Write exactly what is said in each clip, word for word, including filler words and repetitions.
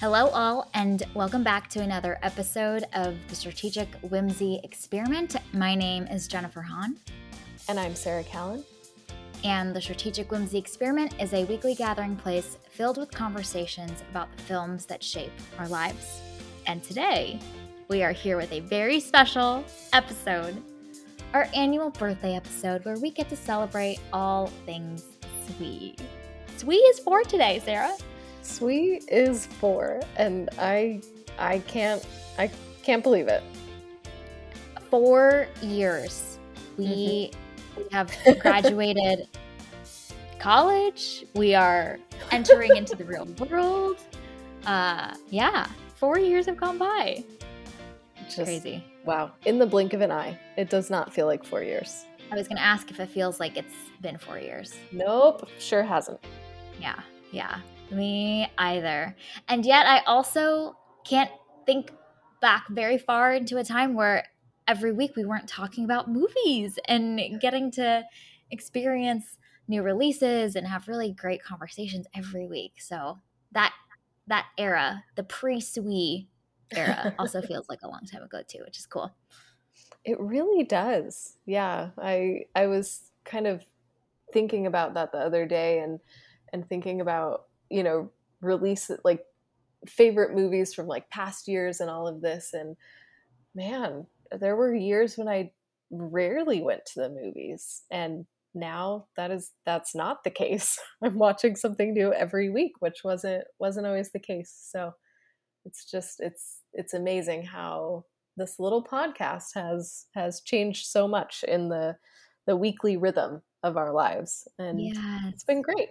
Hello all, and welcome back to another episode of The Strategic Whimsy Experiment. My name is Jennifer Hahn. And I'm Sarah Callen. And The Strategic Whimsy Experiment is a weekly gathering place filled with conversations about the films that shape our lives. And today, we are here with a very special episode, our annual birthday episode where we get to celebrate all things Sweet. Sweet is four today, Sarah. Sweet is four, and I I can't I can't believe it. Four years. We mm-hmm. have graduated college. We are entering into the real world. Uh, yeah, four years have gone by. Just, crazy. Wow. In the blink of an eye. It does not feel like four years. I was going to ask if it feels like it's been four years. Nope. Sure hasn't. Yeah. Yeah. Me either. And yet I also can't think back very far into a time where every week we weren't talking about movies and getting to experience new releases and have really great conversations every week. So that that era, the pre-Swee era, also feels like a long time ago too, which is cool. It really does. Yeah. I I was kind of thinking about that the other day and and thinking about you know, release like favorite movies from like past years and all of this. And man, there were years when I rarely went to the movies. And now that is, that's not the case. I'm watching something new every week, which wasn't, wasn't always the case. So it's just, it's, it's amazing how this little podcast has, has changed so much in the, the weekly rhythm of our lives. And yes. It's been great.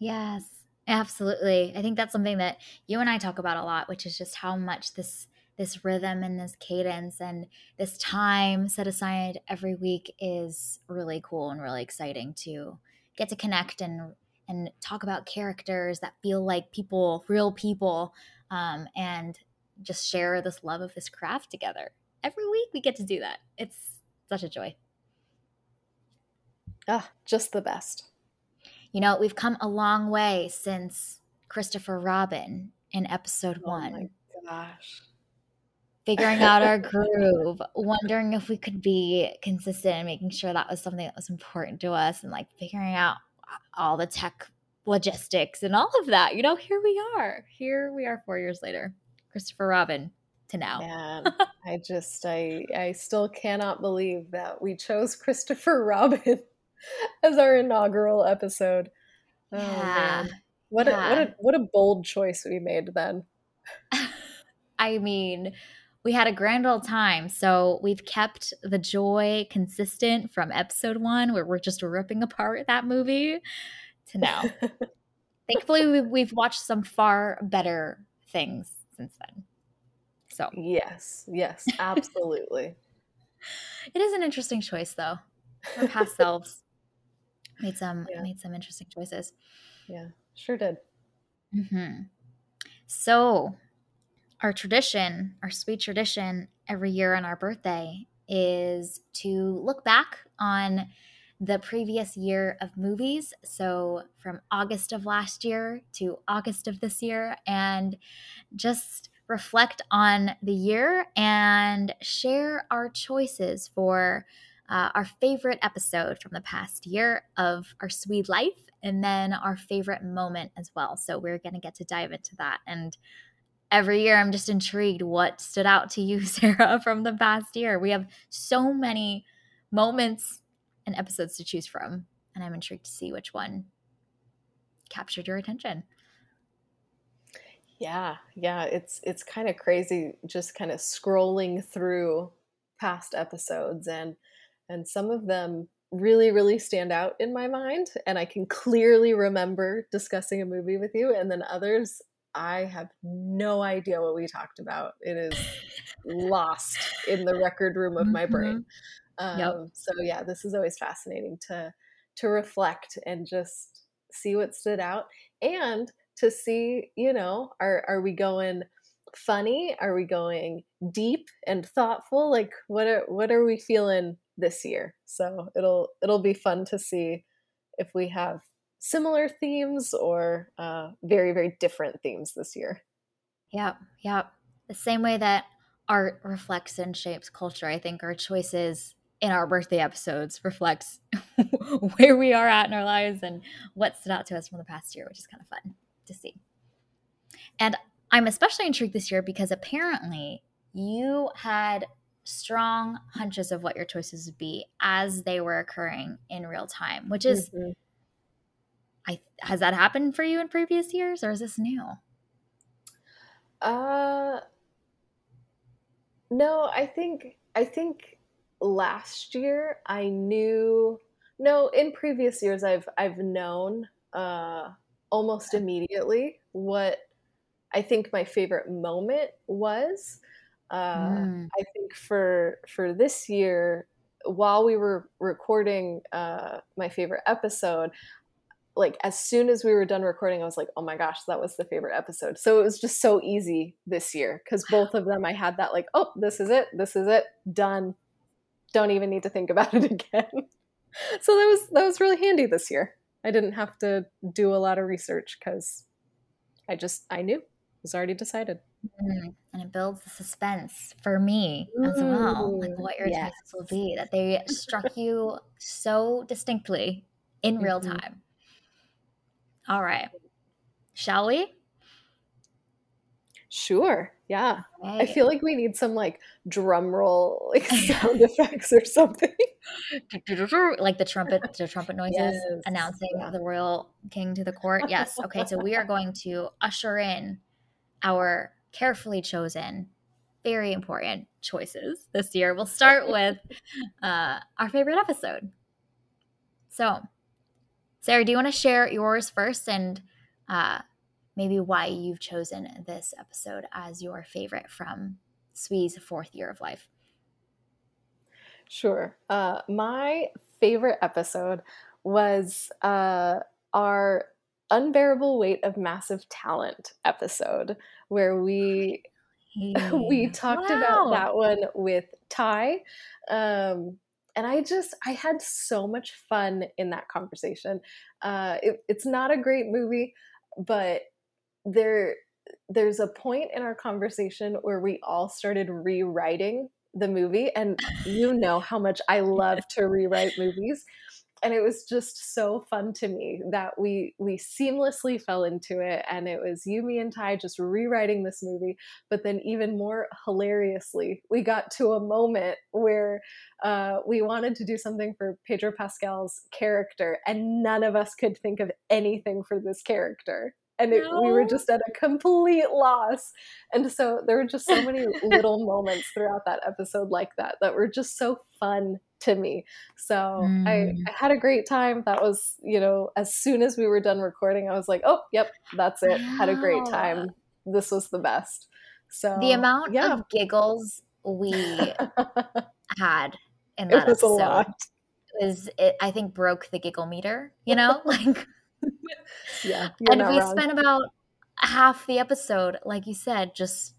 Yes. Absolutely. I think that's something that you and I talk about a lot, which is just how much this this rhythm and this cadence and this time set aside every week is really cool and really exciting to get to connect and and talk about characters that feel like people, real people, um, and just share this love of this craft together. Every week we get to do that. It's such a joy. Ah, just the best. You know, we've come a long way since Christopher Robin in episode oh one. Oh my gosh. Figuring out our groove, wondering if we could be consistent and making sure that was something that was important to us and like figuring out all the tech logistics and all of that. You know, here we are. Here we are four years later. Christopher Robin to now. Man, I just, I, I still cannot believe that we chose Christopher Robin as our inaugural episode. Oh, yeah. Man. What, yeah. A, what, a, what a bold choice we made then. I mean, we had a grand old time. So we've kept the joy consistent from episode one where we're just ripping apart that movie to now. Thankfully, we, we've watched some far better things since then. So yes, yes, absolutely. It is an interesting choice though. Our past selves made some yeah. made some interesting choices. Yeah, sure did. Mm-hmm. So our tradition, our sweet tradition every year on our birthday is to look back on the previous year of movies. So from August of last year to August of this year, and just reflect on the year and share our choices for Uh, our favorite episode from the past year of our sweet life, and then our favorite moment as well. So we're going to get to dive into that. And every year I'm just intrigued what stood out to you, Sarah, from the past year. We have so many moments and episodes to choose from, and I'm intrigued to see which one captured your attention. Yeah, yeah. It's, it's kind of crazy just kind of scrolling through past episodes, and And some of them really, really stand out in my mind. And I can clearly remember discussing a movie with you. And then others, I have no idea what we talked about. It is lost in the record room of my brain. Um, yep. So yeah, this is always fascinating to, to reflect and just see what stood out and to see, you know, are, are we going funny? Are we going deep and thoughtful? Like what are, what are we feeling this year? So it'll it'll be fun to see if we have similar themes or uh, very, very different themes this year. Yep, yep. The same way that art reflects and shapes culture, I think our choices in our birthday episodes reflects where we are at in our lives and what stood out to us from the past year, which is kind of fun to see. And I'm especially intrigued this year because apparently you had strong hunches of what your choices would be as they were occurring in real time, which is mm-hmm. I has that happened for you in previous years, or is this new? Uh no, I think I think last year I knew no, in previous years I've I've known uh almost immediately what I think my favorite moment was. Uh, mm. I think for for this year, while we were recording uh, my favorite episode, like as soon as we were done recording, I was like, oh my gosh, that was the favorite episode. So it was just so easy this year because wow. both of them, I had that like, oh, this is it. This is it. Done. Don't even need to think about it again. So that was that was really handy this year. I didn't have to do a lot of research because I just I knew. It was already decided. Mm-hmm. And it builds the suspense for me as well, Ooh, like what your yes. choices will be, that they struck you so distinctly in mm-hmm. real time. All right. Shall we? Sure. Yeah. Right. I feel like we need some like drum roll, like sound effects or something. Like the trumpet, the trumpet noises yes. announcing yeah. the royal king to the court. Yes. Okay. So we are going to usher in our carefully chosen, very important choices this year. We'll start with uh, our favorite episode. So, Sarah, do you want to share yours first and uh, maybe why you've chosen this episode as your favorite from Swee's fourth year of life? Sure. Uh, my favorite episode was uh, our Unbearable Weight of Massive Talent episode, where we we talked wow. about that one with Ty. Um, and I just, I had so much fun in that conversation. Uh, it, it's not a great movie, but there there's a point in our conversation where we all started rewriting the movie. And you know how much I love to rewrite movies. And it was just so fun to me that we we seamlessly fell into it. And it was you, me, and Ty just rewriting this movie. But then even more hilariously, we got to a moment where uh, we wanted to do something for Pedro Pascal's character. And none of us could think of anything for this character. And it, no. we were just at a complete loss. And so there were just so many little moments throughout that episode like that that were just so fun to me. So mm. I, I had a great time. That was, you know, as soon as we were done recording, I was like, oh, yep, that's it. Wow. Had a great time. This was the best. So the amount yeah. of giggles we had in that it was episode a lot. Was, it, I think, broke the giggle meter, you know, like. Yeah, and we wrong. spent about half the episode, like you said, just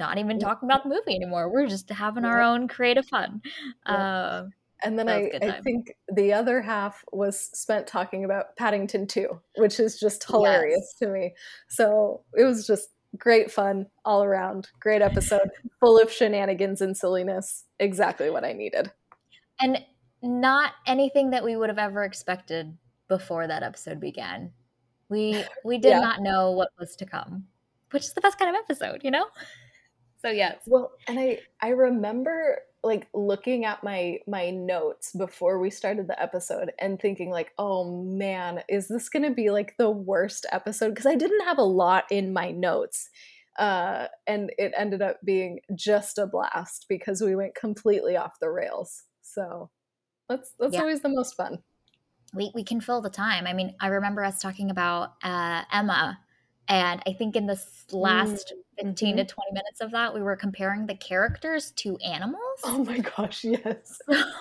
not even talking about the movie anymore. We're just having yeah. our own creative fun. Yeah. Uh, and then I, I think the other half was spent talking about Paddington two, which is just hilarious yes. to me. So it was just great fun all around. Great episode, full of shenanigans and silliness. Exactly what I needed. And not anything that we would have ever expected before that episode began. We we did yeah. not know what was to come, which is the best kind of episode, you know? So yes. Well, and I, I remember like looking at my my notes before we started the episode and thinking like, oh man, is this gonna be like the worst episode? Because I didn't have a lot in my notes. Uh, and it ended up being just a blast because we went completely off the rails. So that's that's yeah. always the most fun. We we can fill the time. I mean, I remember us talking about uh, Emma, and I think in the last mm-hmm. fifteen to twenty minutes of that, we were comparing the characters to animals. Oh my gosh, yes. I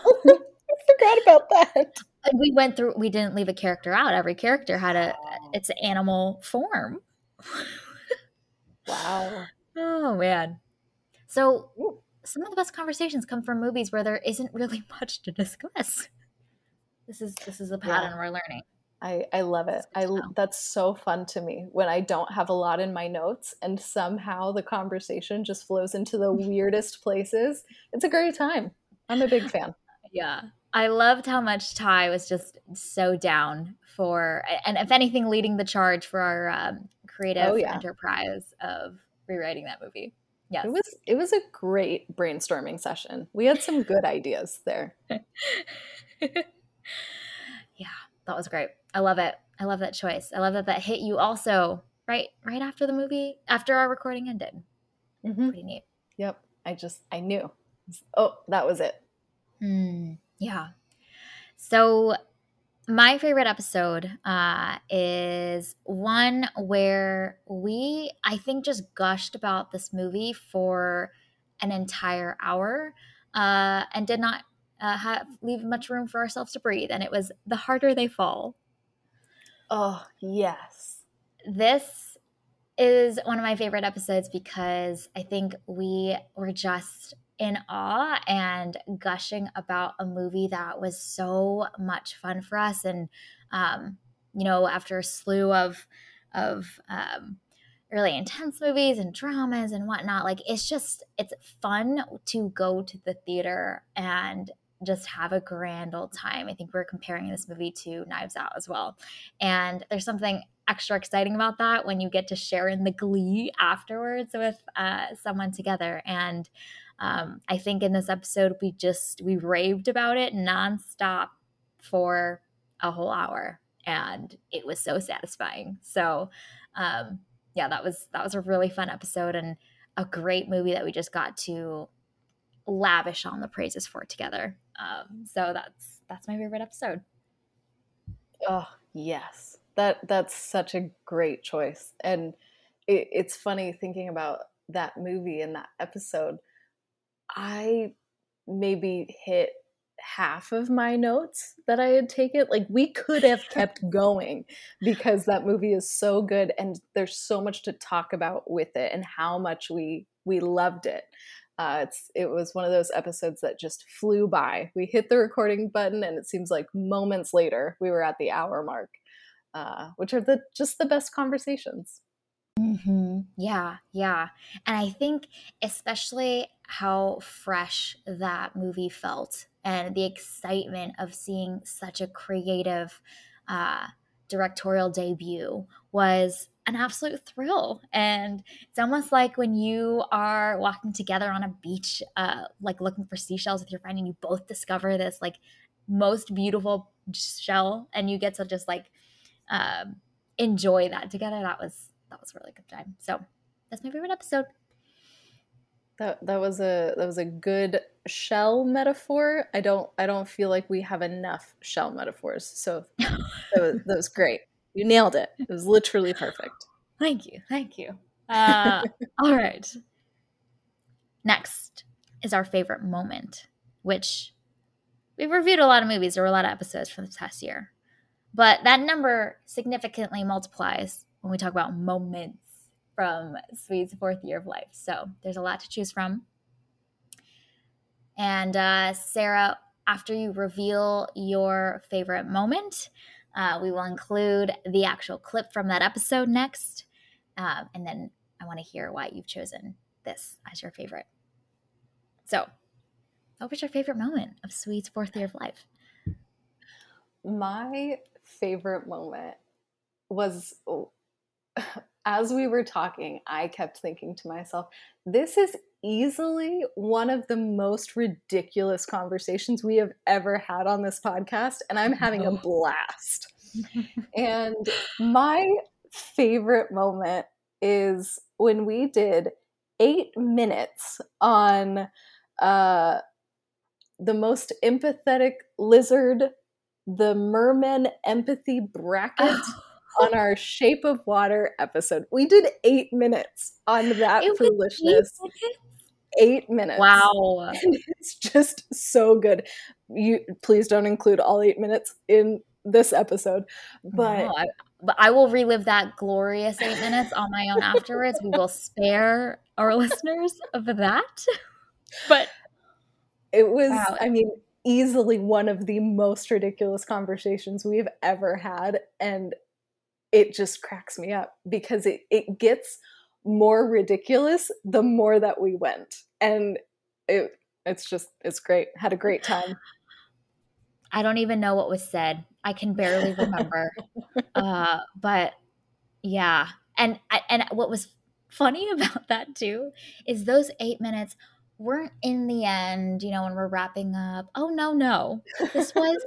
forgot about that. And we went through, we didn't leave a character out. Every character had a, wow. its animal form. Wow. Oh man. So Ooh. Some of the best conversations come from movies where there isn't really much to discuss. This is this is a pattern yeah. we're learning. I, I love it. I that's so fun to me when I don't have a lot in my notes and somehow the conversation just flows into the weirdest places. It's a great time. I'm a big fan. Yeah. I loved how much Ty was just so down for, and if anything, leading the charge for our um, creative oh, yeah. enterprise of rewriting that movie. Yes. It was, it was a great brainstorming session. We had some good ideas there. Yeah. That was great. I love it. I love that choice. I love that that hit you also right right after the movie, after our recording ended. Mm-hmm. Pretty neat. Yep. I just, I knew. Oh, that was it. Mm, yeah. So my favorite episode uh, is one where we, I think, just gushed about this movie for an entire hour uh, and did not Uh, have leave much room for ourselves to breathe, and it was The Harder They Fall. Oh, yes. This is one of my favorite episodes because I think we were just in awe and gushing about a movie that was so much fun for us. And, um, you know, after a slew of, of um, really intense movies and dramas and whatnot, like it's just, it's fun to go to the theater and just have a grand old time. I think we're comparing this movie to Knives Out as well. And there's something extra exciting about that when you get to share in the glee afterwards with uh, someone together. And um, I think in this episode, we just, we raved about it nonstop for a whole hour. And it was so satisfying. So um, yeah, that was, that was a really fun episode and a great movie that we just got to lavish on the praises for together. Um, so that's that's my favorite episode. Oh yes, that that's such a great choice, and it, it's funny thinking about that movie and that episode. I maybe hit half of my notes that I had taken. Like we could have kept going because that movie is so good, and there's so much to talk about with it, and how much we we loved it. Uh, it's it was one of those episodes that just flew by. We hit the recording button, and it seems like moments later we were at the hour mark, uh, which are the just the best conversations. Mm-hmm. Yeah, yeah, and I think especially how fresh that movie felt, and the excitement of seeing such a creative uh, directorial debut was an absolute thrill. And it's almost like when you are walking together on a beach, uh, like looking for seashells with your friend, and you both discover this like most beautiful shell, and you get to just like um, enjoy that together. That was that was a really good time. So that's my favorite episode. That that was a that was a good shell metaphor. I don't I don't feel like we have enough shell metaphors. So that was, that was great. You nailed it. It was literally perfect. Thank you. Thank you. Uh, all right. Next is our favorite moment, which we've reviewed a lot of movies. There were a lot of episodes from the past year. But that number significantly multiplies when we talk about moments from Swede's fourth year of life. So there's a lot to choose from. And uh, Sarah, after you reveal your favorite moment, Uh, we will include the actual clip from that episode next. Uh, and then I want to hear why you've chosen this as your favorite. So what was your favorite moment of Swede's fourth year of life? My favorite moment was, oh, as we were talking, I kept thinking to myself, this is easily one of the most ridiculous conversations we have ever had on this podcast, and I'm having a blast. And my favorite moment is when we did eight minutes on uh, the most empathetic lizard, the merman empathy bracket. On our Shape of Water episode. We did eight minutes on that it foolishness. Eight minutes. Wow. And it's just so good. You please don't include all eight minutes in this episode. But no, I, but I will relive that glorious eight minutes on my own afterwards. We will spare our listeners of that. But it was, wow. I mean, easily one of the most ridiculous conversations we've ever had. And it just cracks me up because it, it gets more ridiculous the more that we went. And it it's just, it's great. Had a great time. I don't even know what was said. I can barely remember. uh, but yeah. And and what was funny about that too is those eight minutes weren't in the end, you know, when we're wrapping up. Oh, no, no. This was,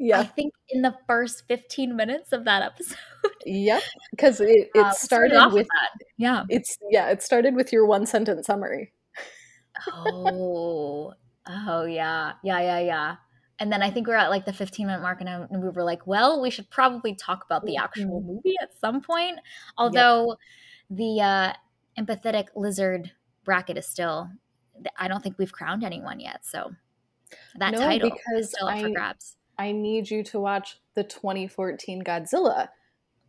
yeah. I think, in the first fifteen minutes of that episode. Yep. Because it, it uh, started with, with that. Yeah. It's, yeah, it started with your one sentence summary. oh, oh, yeah. Yeah, yeah, yeah. And then I think we were at like the fifteen minute mark and, I, and we were like, well, we should probably talk about the actual movie at some point. Although yep. the uh, empathetic lizard bracket is still, I don't think we've crowned anyone yet. So that no, title because is still up I, for grabs. I need you to watch the twenty fourteen Godzilla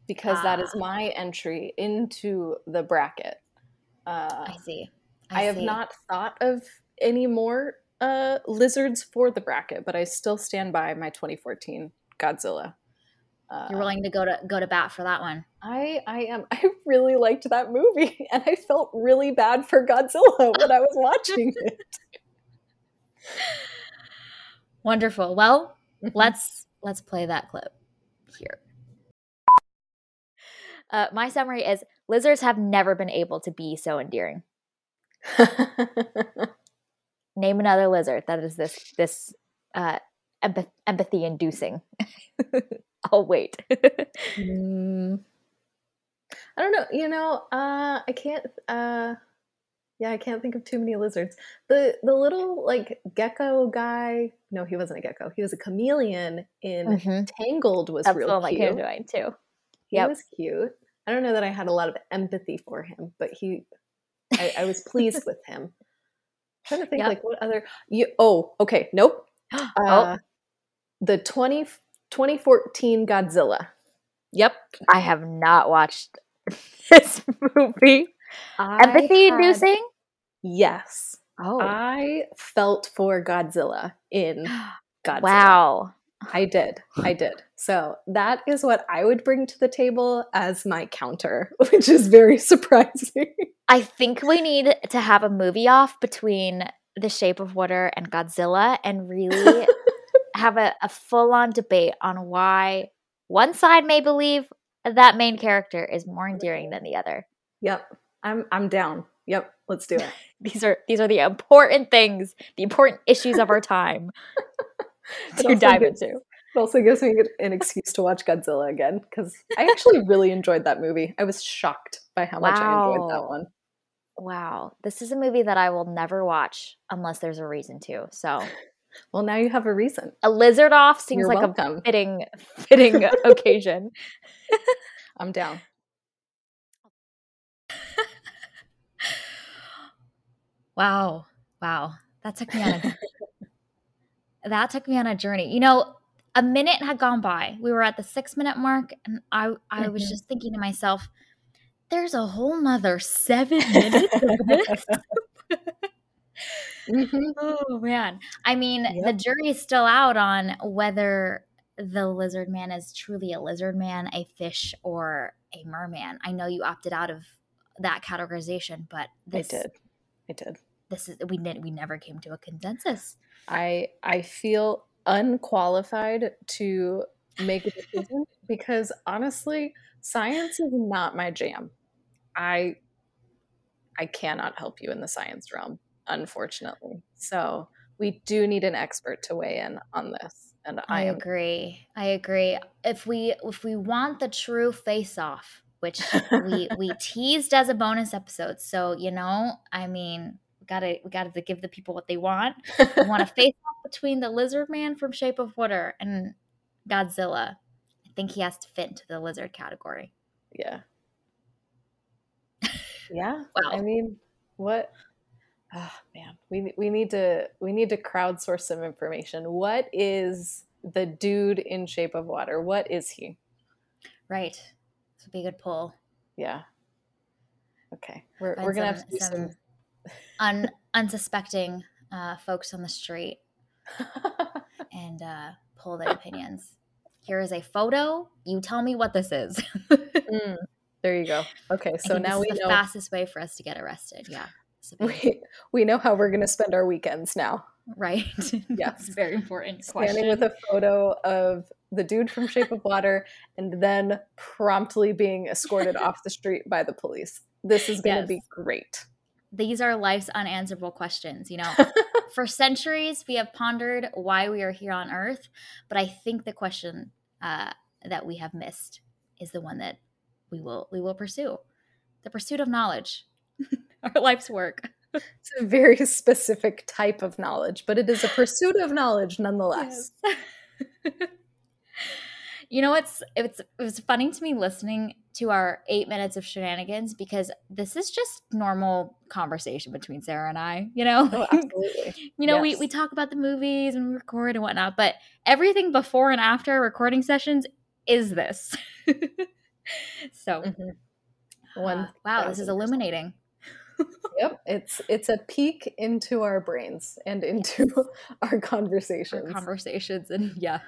because ah. that is my entry into the bracket. Uh, I see. I, I see. have not thought of any more uh, lizards for the bracket, but I still stand by my twenty fourteen Godzilla. Uh, You're willing to go to go to bat for that one. I, I am. I really liked that movie, and I felt really bad for Godzilla when I was watching it. Wonderful. Well, let's let's play that clip here. Uh, my summary is: lizards have never been able to be so endearing. Name another lizard that is this this uh, empath- empathy inducing. I'll wait. mm, I don't know. You know, uh, I can't. Uh, yeah, I can't think of too many lizards. The the little like gecko guy. No, he wasn't a gecko. He was a chameleon in mm-hmm. Tangled. Was That's real cute. Like him doing too. He yep. was cute. I don't know that I had a lot of empathy for him, but he, I, I was pleased with him. I'm trying to think yep. like what other. You, oh, okay. Nope. Uh, oh. The twenty. twenty fourteen Godzilla. Yep. I have not watched this movie. Empathy inducing? Yes. Oh. I felt for Godzilla in Godzilla. Wow. I did. I did. So that is what I would bring to the table as my counter, which is very surprising. I think we need to have a movie off between The Shape of Water and Godzilla and really – have a, a full-on debate on why one side may believe that main character is more endearing than the other. Yep. I'm I'm down. Yep. Let's do it. these are these are the important things, the important issues of our time to dive gives, into. It also gives me an excuse to watch Godzilla again because I actually really enjoyed that movie. I was shocked by how wow. much I enjoyed that one. Wow. This is a movie that I will never watch unless there's a reason to. So... Well, now you have a reason. A lizard off seems You're like welcome. a fitting, fitting occasion. I'm down. Wow. Wow. That took me on a, that took me on a journey. You know, a minute had gone by. We were at the six minute mark and I, I mm-hmm. was just thinking to myself, there's a whole nother seven minutes of this. Mm-hmm. Oh man. I mean, yep. the jury's still out on whether the lizard man is truly a lizard man, a fish, or a merman. I know you opted out of that categorization, but this I did. I did. This is we didn't we never came to a consensus. I I feel unqualified to make a decision because honestly, science is not my jam. I I cannot help you in the science realm. Unfortunately. So we do need an expert to weigh in on this. And I, I am- agree. I agree. If we if we want the true face-off, which we we teased as a bonus episode. So, you know, I mean, we gotta we gotta give the people what they want. We want a face-off between the lizard man from Shape of Water and Godzilla. I think he has to fit into the lizard category. Yeah. Yeah. Wow. I mean, what Oh man, we we need to we need to crowdsource some information. What is the dude in Shape of Water? What is he? Right, this would be a good poll. Yeah. Okay, we're Find we're gonna some, have to do some, some... un, unsuspecting uh, folks on the street. and uh, pull their opinions. Here is a photo. You tell me what this is. mm, there you go. Okay, so now we know. This is the fastest way for us to get arrested. Yeah. We, we know how we're going to spend our weekends now. Right. Yes. Very important question. Standing with a photo of the dude from Shape of Water and then promptly being escorted off the street by the police. This is going to yes. be great. These are life's unanswerable questions. You know, for centuries we have pondered why we are here on Earth, but I think the question uh, that we have missed is the one that we will we will pursue: the pursuit of knowledge, our life's work. It's a very specific type of knowledge, but it is a pursuit of knowledge nonetheless. Yes. You know, it's it's it was funny to me listening to our eight minutes of shenanigans, because this is just normal conversation between Sarah and I. You know, oh, absolutely. You know, yes. we we talk about the movies and we record and whatnot, but everything before and after recording sessions is this. So, mm-hmm. One uh, wow, this is illuminating. Yep, it's it's a peek into our brains and into yes. our conversations, our conversations, and yeah.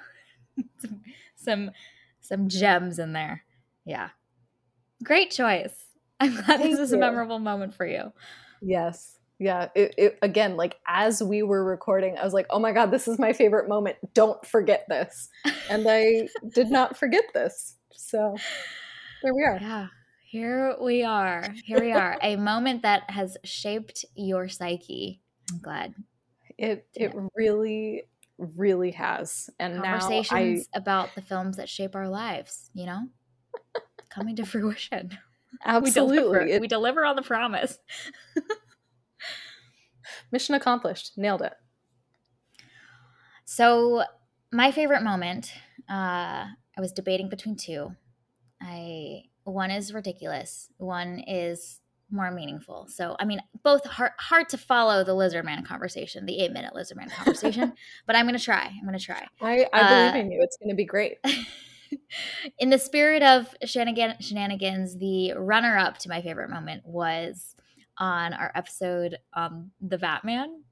some some gems in there. Yeah. Great choice. I'm glad Thank this was a memorable moment for you. Yes. Yeah. It, it, again, like as we were recording, I was like, oh my God, this is my favorite moment. Don't forget this. And I did not forget this. So there we are. Yeah. Here we are. Here we are. A moment that has shaped your psyche. I'm glad. It it yeah. really really has. And conversations now I... about the films that shape our lives, you know, coming to fruition. Absolutely. We deliver, it... we deliver on the promise. Mission accomplished. Nailed it. So my favorite moment, uh, I was debating between two. I one is ridiculous. One is more meaningful. So, I mean, both hard, hard to follow the lizard man conversation, the eight minute lizard man conversation, but I'm going to try. I'm going to try. I, I uh, believe in you. It's going to be great. In the spirit of shenanigans, shenanigans, the runner up to my favorite moment was on our episode, um, The Batman.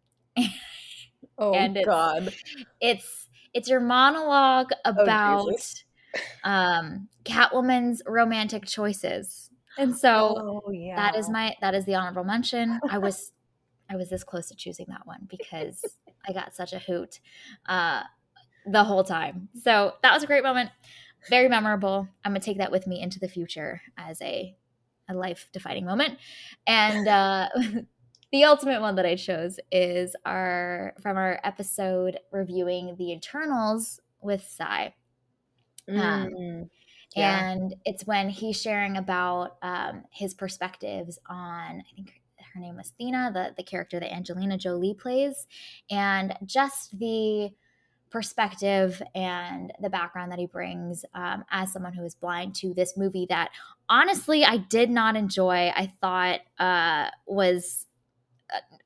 Oh and it's, God. It's, it's your monologue about, oh, um, Catwoman's romantic choices. And so oh, yeah. that is my that is the honorable mention. I was I was this close to choosing that one because I got such a hoot uh, the whole time. So that was a great moment, very memorable. I'm gonna take that with me into the future as a a life defining moment. And uh, the ultimate one that I chose is our from our episode reviewing the Eternals with Sai. Um, mm. Yeah. And it's when he's sharing about um, his perspectives on, I think her name was Thena, the, the character that Angelina Jolie plays, and just the perspective and the background that he brings um, as someone who is blind to this movie that honestly I did not enjoy. I thought uh, was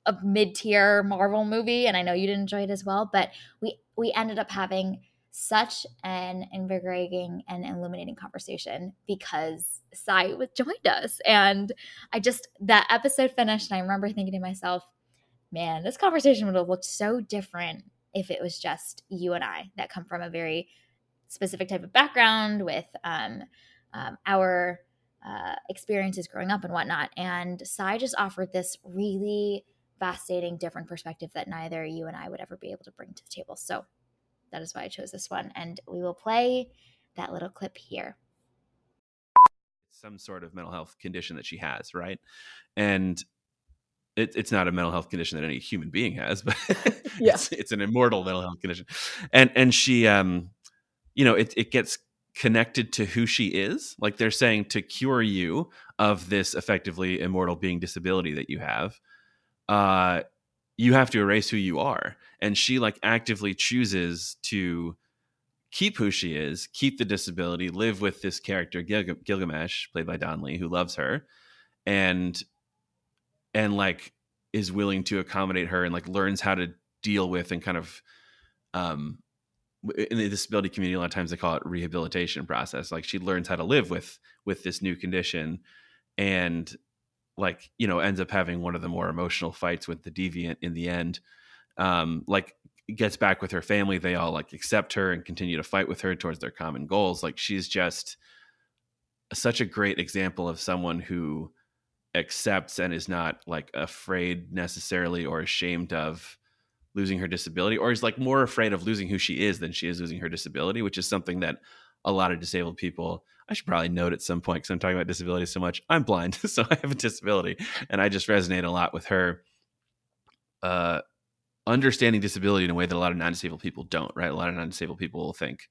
a, a mid-tier Marvel movie, and I know you didn't enjoy it as well, but we, we ended up having – such an invigorating and illuminating conversation because Sai joined us. And I just, that episode finished, and I remember thinking to myself, man, this conversation would have looked so different if it was just you and I that come from a very specific type of background with um, um, our uh, experiences growing up and whatnot. And Sai just offered this really fascinating, different perspective that neither you and I would ever be able to bring to the table. So that is why I chose this one, and we will play that little clip here. Some sort of mental health condition that she has, right? And it, it's not a mental health condition that any human being has, but yeah. it's, it's an immortal mental health condition. And and she, um, you know, it it gets connected to who she is. Like they're saying, to cure you of this effectively immortal being disability that you have, uh, you have to erase who you are. And she like actively chooses to keep who she is, keep the disability, live with this character, Gil- Gilgamesh, played by Don Lee, who loves her and, and like is willing to accommodate her and like learns how to deal with and kind of, um, in the disability community, a lot of times they call it rehabilitation process. Like she learns how to live with, with this new condition and like, you know, ends up having one of the more emotional fights with the deviant in the end. Um, like gets back with her family, they all like accept her and continue to fight with her towards their common goals. Like, she's just such a great example of someone who accepts and is not like afraid necessarily or ashamed of losing her disability, or is like more afraid of losing who she is than she is losing her disability, which is something that a lot of disabled people, I should probably note at some point, because I'm talking about disability so much, I'm blind, so I have a disability, and I just resonate a lot with her uh, understanding disability in a way that a lot of non-disabled people don't, right? A lot of non-disabled people will think,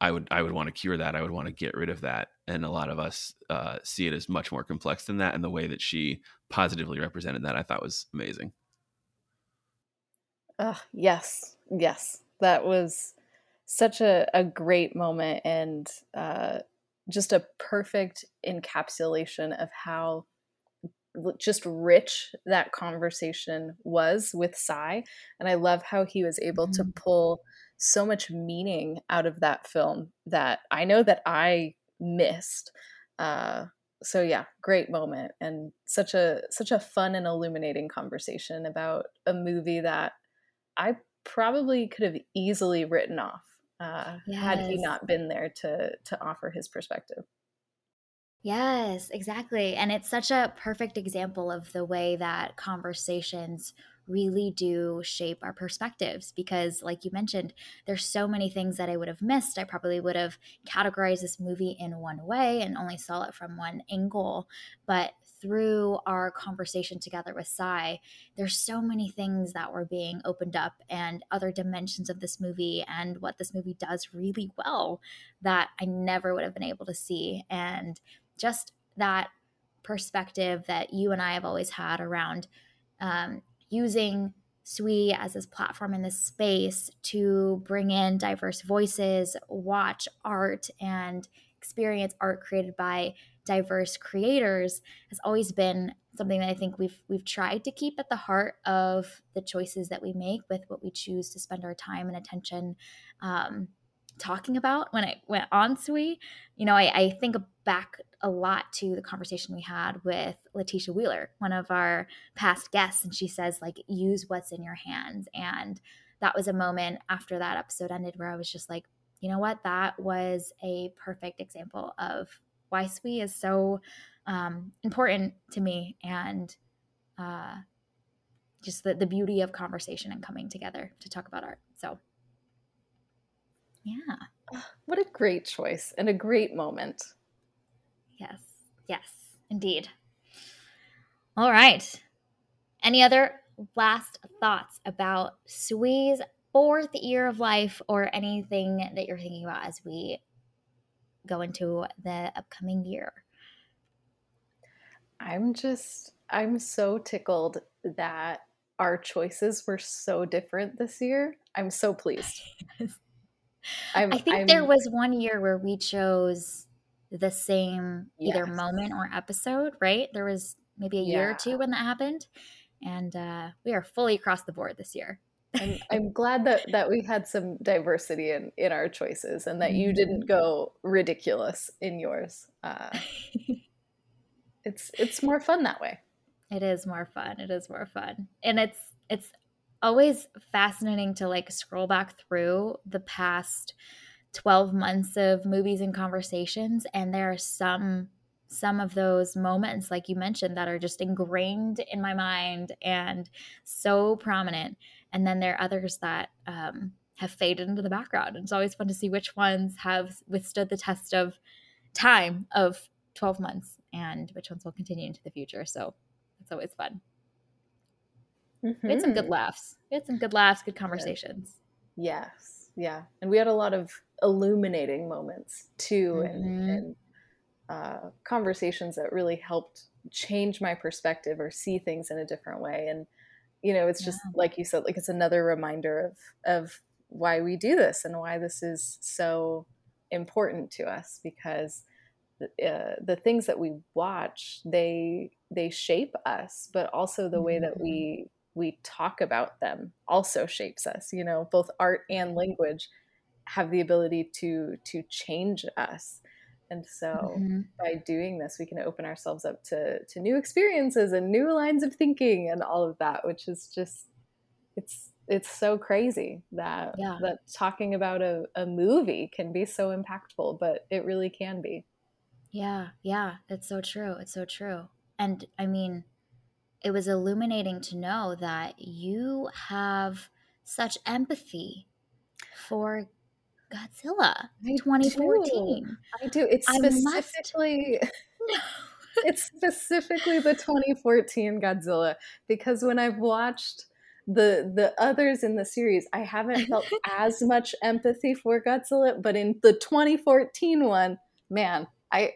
I would, I would want to cure that. I would want to get rid of that. And a lot of us uh, see it as much more complex than that. And the way that she positively represented that, I thought was amazing. Uh, yes. Yes. That was such a, a great moment, and uh, just a perfect encapsulation of how just rich that conversation was with Sai. And I love how he was able mm-hmm. to pull so much meaning out of that film that I know that I missed. Uh, so yeah, great moment, and such a, such a fun and illuminating conversation about a movie that I probably could have easily written off uh, yes. had he not been there to to offer his perspective. Yes, exactly. And it's such a perfect example of the way that conversations really do shape our perspectives, because like you mentioned, there's so many things that I would have missed. I probably would have categorized this movie in one way and only saw it from one angle, but through our conversation together with Sai, there's so many things that were being opened up, and other dimensions of this movie and what this movie does really well that I never would have been able to see. And just that perspective that you and I have always had around um, using S W E as this platform in this space to bring in diverse voices, watch art, and experience art created by diverse creators has always been something that I think we've we've tried to keep at the heart of the choices that we make with what we choose to spend our time and attention um, talking about. When I went on S W E, you know, I, I think back a lot to the conversation we had with Leticia Wheeler, one of our past guests, and she says, like, use what's in your hands. And that was a moment after that episode ended where I was just like, you know what, that was a perfect example of why S W E is so um, important to me, and uh, just the, the beauty of conversation and coming together to talk about art. So, yeah. What a great choice and a great moment. Yes. Yes, indeed. All right. Any other last thoughts about S W E's fourth year of life, or anything that you're thinking about as we go into the upcoming year? I'm just, I'm so tickled that our choices were so different this year. I'm so pleased. I'm, I think I'm, there was one year where we chose the same yes. either moment or episode, right? There was maybe a yeah. year or two when that happened. And uh, we are fully across the board this year. I'm, I'm glad that, that we had some diversity in, in our choices, and that you didn't go ridiculous in yours. Uh, it's it's more fun that way. It is more fun. It is more fun. And it's it's always fascinating to like scroll back through the past twelve months of movies and conversations, and there are some some of those moments, like you mentioned, that are just ingrained in my mind and so prominent. And then there are others that um, have faded into the background. And it's always fun to see which ones have withstood the test of time of twelve months and which ones will continue into the future. So it's always fun. Mm-hmm. We had some good laughs. We had some good laughs, good conversations. Yes. Yeah. And we had a lot of illuminating moments too, mm-hmm. and, and uh, conversations that really helped change my perspective or see things in a different way. And you know, it's just yeah. like you said, like it's another reminder of of why we do this and why this is so important to us, because uh, the things that we watch, they they shape us, but also the way that we we talk about them also shapes us. You know, both art and language have the ability to to change us. And so mm-hmm. by doing this, we can open ourselves up to, to new experiences and new lines of thinking and all of that, which is just, it's, it's so crazy that yeah. that talking about a, a movie can be so impactful, but it really can be. Yeah, yeah, it's so true. It's so true. And I mean, it was illuminating to know that you have such empathy for Godzilla twenty fourteen. I do. I do. It's specifically I must... it's specifically the twenty fourteen Godzilla, because when I've watched the the others in the series, I haven't felt as much empathy for Godzilla, but in the twenty fourteen one, man, I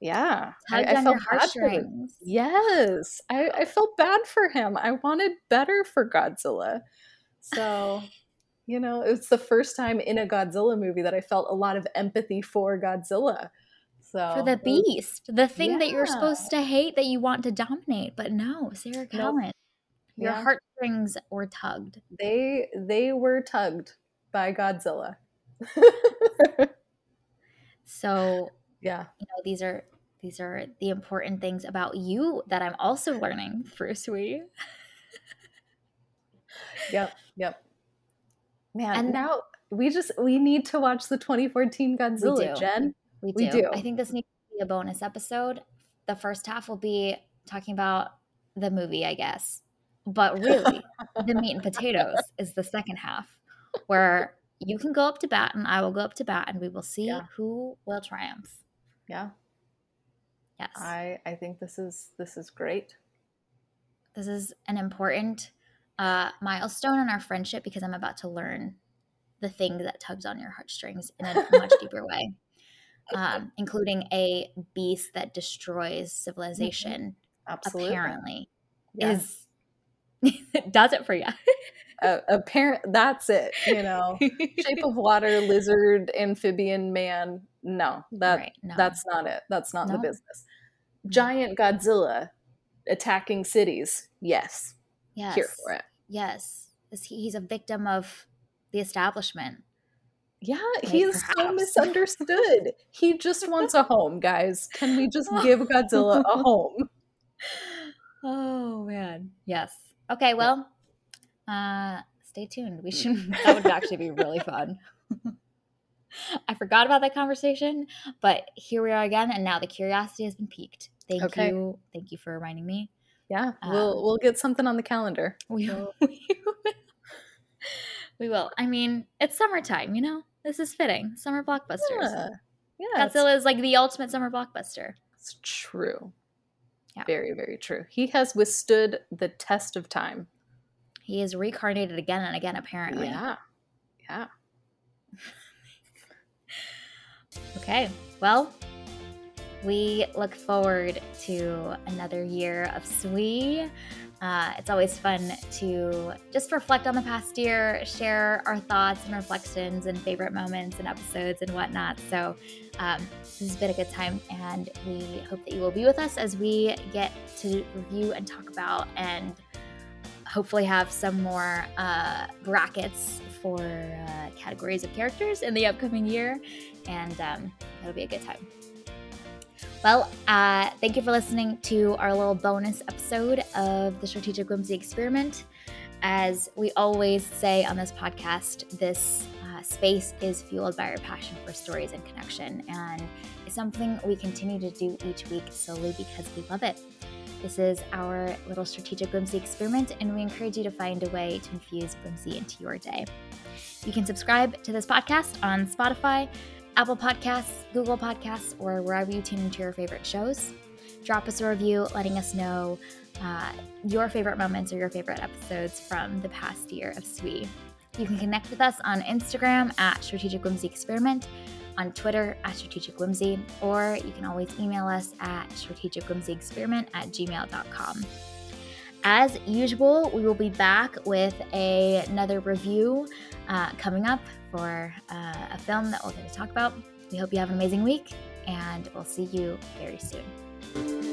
yeah, I, I felt bad for him. Yes, I, I felt bad for him. I wanted better for Godzilla. So, you know, it's the first time in a Godzilla movie that I felt a lot of empathy for Godzilla. So, for the beast, the thing yeah. that you're supposed to hate, that you want to dominate, but no, Sarah Callen, nope. your yeah. heartstrings were tugged. They they were tugged by Godzilla. So yeah, you know, these are these are the important things about you that I'm also learning through Sui. Yep, yep. Man, and now we just we need to watch the twenty fourteen Godzilla, Jen. We do. we do. I think this needs to be a bonus episode. The first half will be talking about the movie, I guess. But really, the meat and potatoes is the second half, where you can go up to bat and I will go up to bat and we will see yeah. who will triumph. Yeah. Yes. I, I think this is this is great. This is an important uh, milestone in our friendship, because I'm about to learn the thing that tugs on your heartstrings in a much deeper way. Um, including a beast that destroys civilization, Absolutely. apparently, yeah. is does it for you. uh, apparent, that's it. You know, Shape of Water, lizard, amphibian, man. No, that right, no. that's not it. That's not no. the business. Giant Godzilla attacking cities. Yes, yes, here for it. Yes, he's a victim of the establishment. Yeah, he's so misunderstood. He just wants a home, guys. Can we just give Godzilla a home? Oh, man. Yes. Okay, well, uh, stay tuned. We should. That would actually be really fun. I forgot about that conversation, but here we are again, and now the curiosity has been piqued. Thank okay. you. Thank you for reminding me. Yeah, um, we'll we'll get something on the calendar. We will. We will. I mean, it's summertime, you know? This is fitting. Summer blockbusters. Yeah. yeah Godzilla is like the ultimate summer blockbuster. It's true. Yeah. Very, very true. He has withstood the test of time. He is reincarnated again and again, apparently. Yeah. Yeah. Okay. Well, we look forward to another year of Sui. Uh, it's always fun to just reflect on the past year, share our thoughts and reflections and favorite moments and episodes and whatnot. So um, this has been a good time, and we hope that you will be with us as we get to review and talk about, and hopefully have some more uh, brackets for uh, categories of characters in the upcoming year, and um, it'll be a good time. Well, uh, thank you for listening to our little bonus episode of the Strategic Whimsy Experiment. As we always say on this podcast, this uh, space is fueled by our passion for stories and connection, and it's something we continue to do each week solely because we love it. This is our little Strategic Whimsy Experiment, and we encourage you to find a way to infuse whimsy into your day. You can subscribe to this podcast on Spotify, Apple Podcasts, Google Podcasts, or wherever you tune into your favorite shows. Drop us a review letting us know uh, your favorite moments or your favorite episodes from the past year of Sui. You can connect with us on Instagram at Strategic Whimsy Experiment, on Twitter at Strategic Whimsy, or you can always email us at strategic whimsy experiment at gmail dot com. As usual, we will be back with a, another review uh, coming up for uh, a film that we're going to talk about. We hope you have an amazing week, and we'll see you very soon.